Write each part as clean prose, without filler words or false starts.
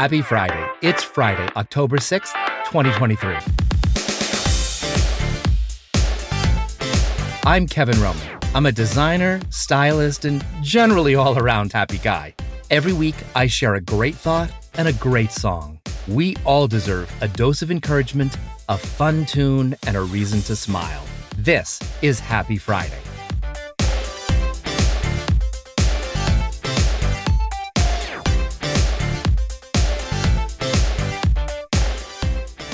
Happy Friday. It's Friday, October 6th, 2023. I'm Kevin Roman. I'm a designer, stylist, and generally all-around happy guy. Every week, I share a great thought and a great song. We all deserve a dose of encouragement, a fun tune, and a reason to smile. This is Happy Friday.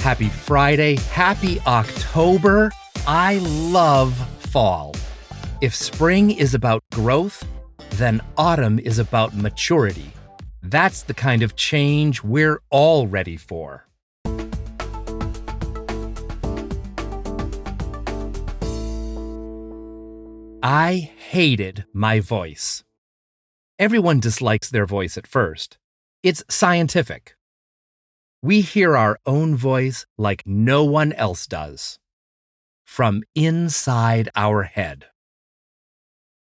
Happy Friday, happy October. I love fall. If spring is about growth, then autumn is about maturity. That's the kind of change we're all ready for. I hated my voice. Everyone dislikes their voice at first. It's scientific. We hear our own voice like no one else does, from inside our head.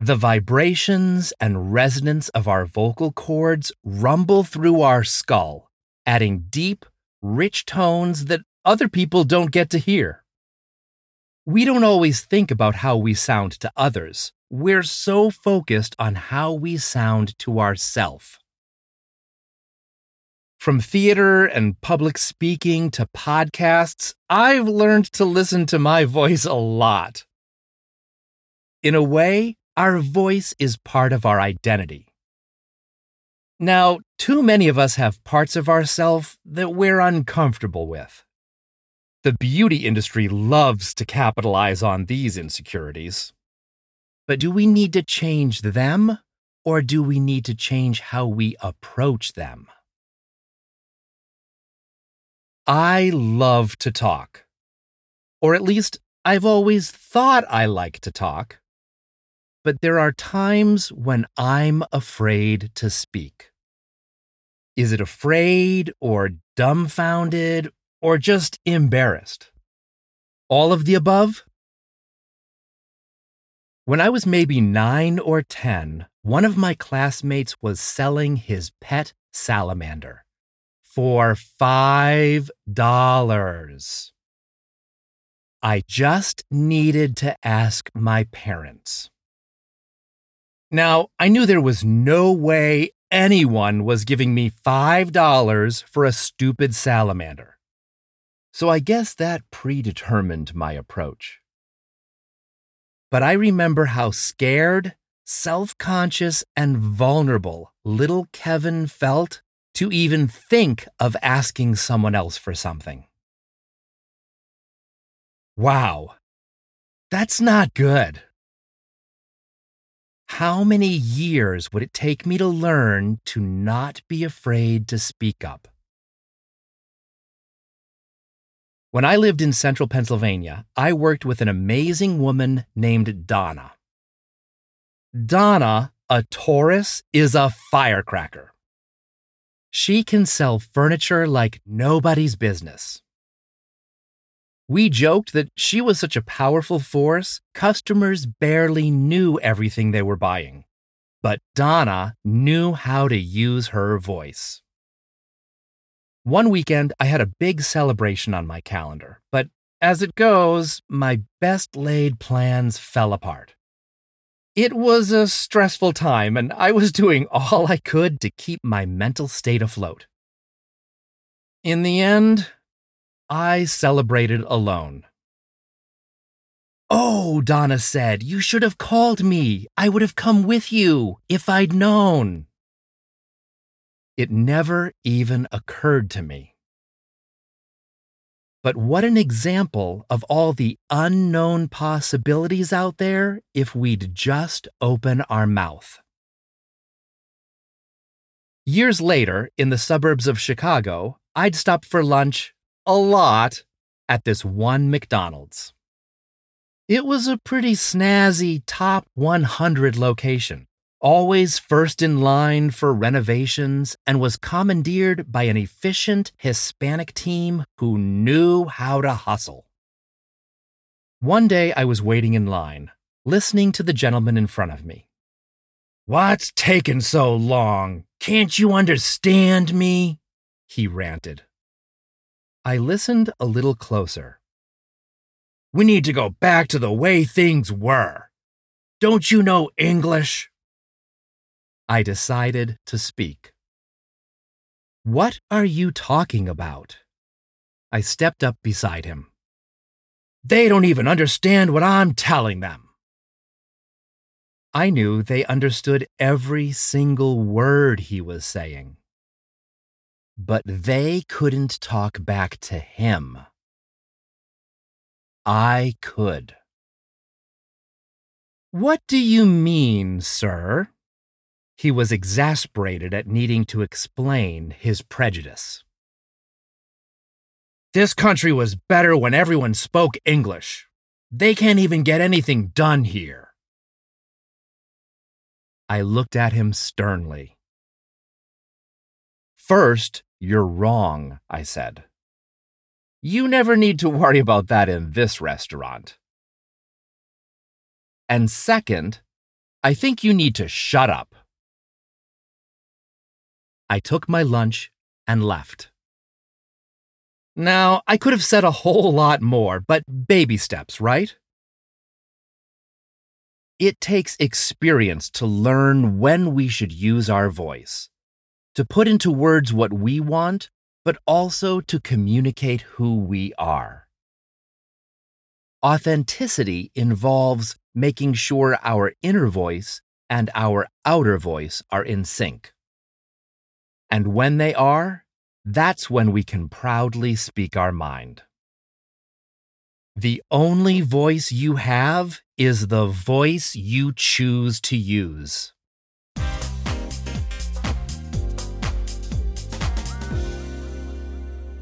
The vibrations and resonance of our vocal cords rumble through our skull, adding deep, rich tones that other people don't get to hear. We don't always think about how we sound to others. We're so focused on how we sound to ourselves. From theater and public speaking to podcasts, I've learned to listen to my voice a lot. In a way, our voice is part of our identity. Now, too many of us have parts of ourselves that we're uncomfortable with. The beauty industry loves to capitalize on these insecurities. But do we need to change them, or do we need to change how we approach them? I love to talk. Or at least, I've always thought I like to talk. But there are times when I'm afraid to speak. Is it afraid or dumbfounded or just embarrassed? All of the above? When I was maybe 9 or 10, one of my classmates was selling his pet salamander for $5. I just needed to ask my parents. Now, I knew there was no way anyone was giving me $5 for a stupid salamander. So I guess that predetermined my approach. But I remember how scared, self-conscious, and vulnerable little Kevin felt to even think of asking someone else for something. Wow, that's not good. How many years would it take me to learn to not be afraid to speak up? When I lived in central Pennsylvania, I worked with an amazing woman named Donna. Donna, a Taurus, is a firecracker. She can sell furniture like nobody's business. We joked that she was such a powerful force, customers barely knew everything they were buying. But Donna knew how to use her voice. One weekend, I had a big celebration on my calendar, but as it goes, my best-laid plans fell apart. It was a stressful time, and I was doing all I could to keep my mental state afloat. In the end, I celebrated alone. "Oh," Donna said, "you should have called me. I would have come with you if I'd known." It never even occurred to me. But what an example of all the unknown possibilities out there if we'd just open our mouth. Years later, in the suburbs of Chicago, I'd stop for lunch a lot at this one McDonald's. It was a pretty snazzy top 100 location, always first in line for renovations, and was commandeered by an efficient Hispanic team who knew how to hustle. One day I was waiting in line, listening to the gentleman in front of me. "What's taking so long? Can't you understand me?" he ranted. I listened a little closer. We need to go back to the way things were. Don't you know English? I decided to speak. What are you talking about? I stepped up beside him. They don't even understand what I'm telling them. I knew they understood every single word he was saying. But they couldn't talk back to him. I could. What do you mean, sir? He was exasperated at needing to explain his prejudice. This country was better when everyone spoke English. They can't even get anything done here. I looked at him sternly. First, you're wrong, I said. You never need to worry about that in this restaurant. And second, I think you need to shut up. I took my lunch and left. Now, I could have said a whole lot more, but baby steps, right? It takes experience to learn when we should use our voice, to put into words what we want, but also to communicate who we are. Authenticity involves making sure our inner voice and our outer voice are in sync. And when they are, that's when we can proudly speak our mind. The only voice you have is the voice you choose to use.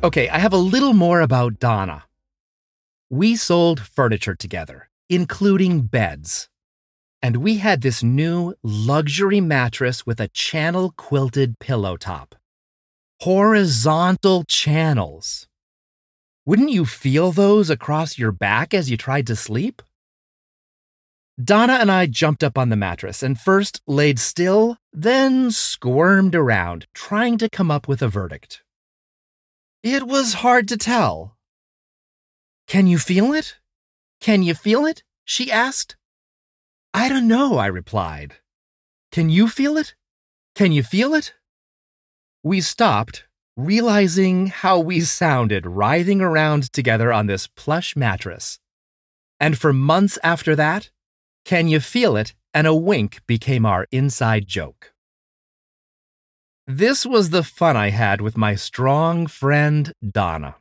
Okay, I have a little more about Donna. We sold furniture together, including beds. And we had this new luxury mattress with a channel quilted pillow top. Horizontal channels. Wouldn't you feel those across your back as you tried to sleep? Donna and I jumped up on the mattress and first laid still, then squirmed around, trying to come up with a verdict. It was hard to tell. Can you feel it? Can you feel it? She asked. I don't know, I replied. Can you feel it? Can you feel it? We stopped, realizing how we sounded writhing around together on this plush mattress. And for months after that, can you feel it? And a wink became our inside joke. This was the fun I had with my strong friend, Donna.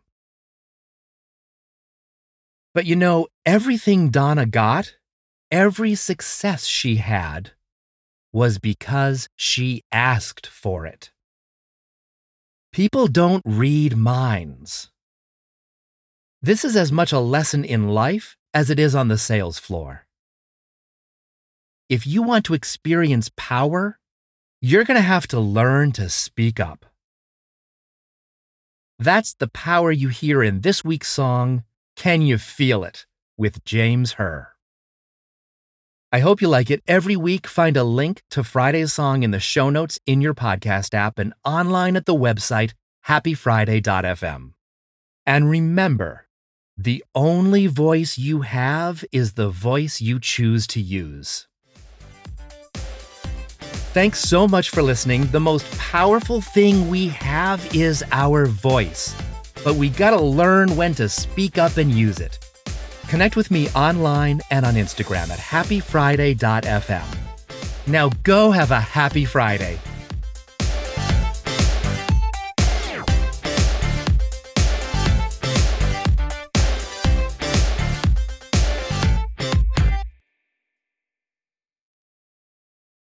But you know, everything Donna got, every success she had, was because she asked for it. People don't read minds. This is as much a lesson in life as it is on the sales floor. If you want to experience power, you're going to have to learn to speak up. That's the power you hear in this week's song, Can You Feel It? With James Hurr. I hope you like it. Every week, find a link to Friday's song in the show notes in your podcast app and online at the website happyfriday.fm. And remember, the only voice you have is the voice you choose to use. Thanks so much for listening. The most powerful thing we have is our voice, but we gotta learn when to speak up and use it. Connect with me online and on Instagram at happyfriday.fm. Now go have a happy Friday.